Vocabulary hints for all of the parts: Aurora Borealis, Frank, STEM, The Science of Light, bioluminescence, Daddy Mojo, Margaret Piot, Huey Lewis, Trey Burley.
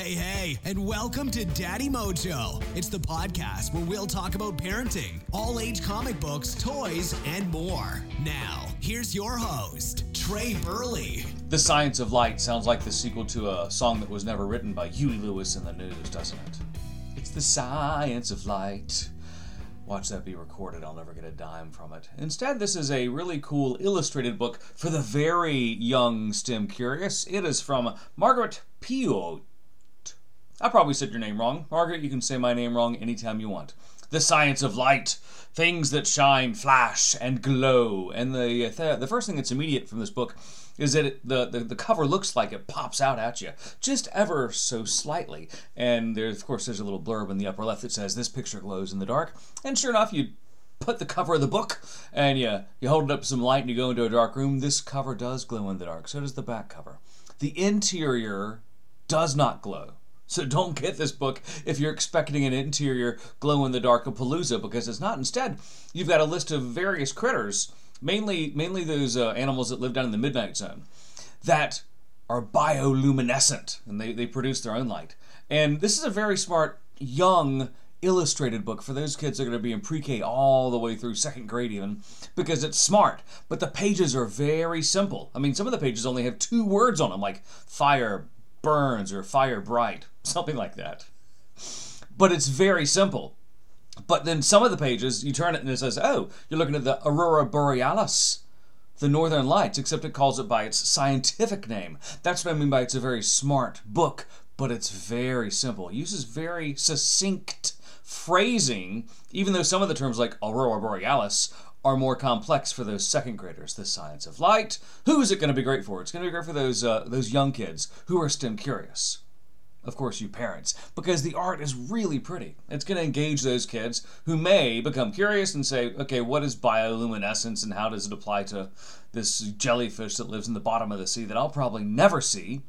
Hey, and welcome to Daddy Mojo. It's the podcast where we'll talk about parenting, all-age comic books, toys, and more. Now, here's your host, Trey Burley. The Science of Light sounds like the sequel to a song that was never written by Huey Lewis in the News, doesn't it? It's the Science of Light. Watch that be recorded. I'll never get a dime from it. Instead, this is a really cool illustrated book for the very young STEM curious. It is from Margaret Piot. I probably said your name wrong. Margaret, you can say my name wrong anytime you want. The Science of Light. Things that shine, flash, and glow. And the first thing that's immediate from this book is that the cover looks like it pops out at you, just ever so slightly. And there, of course, there's a little blurb in the upper left that says, "This picture glows in the dark." And sure enough, you put the cover of the book and you hold it up to some light and you go into a dark room. This cover does glow in the dark. So does the back cover. The interior does not glow. So don't get this book if you're expecting an interior glow-in-the-dark-a-palooza, because it's not. Instead, you've got a list of various critters, mainly those animals that live down in the Midnight Zone, that are bioluminescent, and they produce their own light. And this is a very smart, young, illustrated book for those kids that are going to be in pre-K all the way through second grade even, because it's smart. But the pages are very simple. I mean, some of the pages only have two words on them, like fire burns or fire bright, something like that. But it's very simple. But then some of the pages, you turn it and it says, oh, you're looking at the Aurora Borealis, the Northern Lights, except it calls it by its scientific name. That's what I mean by it's a very smart book, but it's very simple. It uses very succinct phrasing, even though some of the terms like Aurora Borealis are more complex for those second graders. The Science of Light. Who is it going to be great for? It's going to be great for those young kids who are STEM curious. Of course, you parents, because the art is really pretty. It's going to engage those kids who may become curious and say, okay, what is bioluminescence and how does it apply to this jellyfish that lives in the bottom of the sea that I'll probably never see,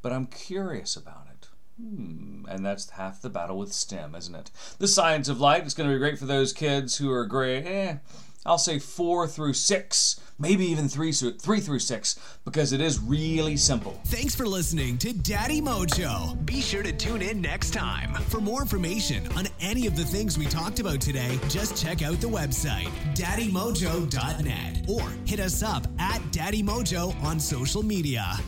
but I'm curious about it. And that's half the battle with STEM, isn't it? The Science of Light is going to be great for those kids who are great, I'll say 4 through 6, maybe even 3 through 6, because it is really simple. Thanks for listening to Daddy Mojo. Be sure to tune in next time. For more information on any of the things we talked about today, just check out the website, daddymojo.net, or hit us up at Daddy Mojo on social media.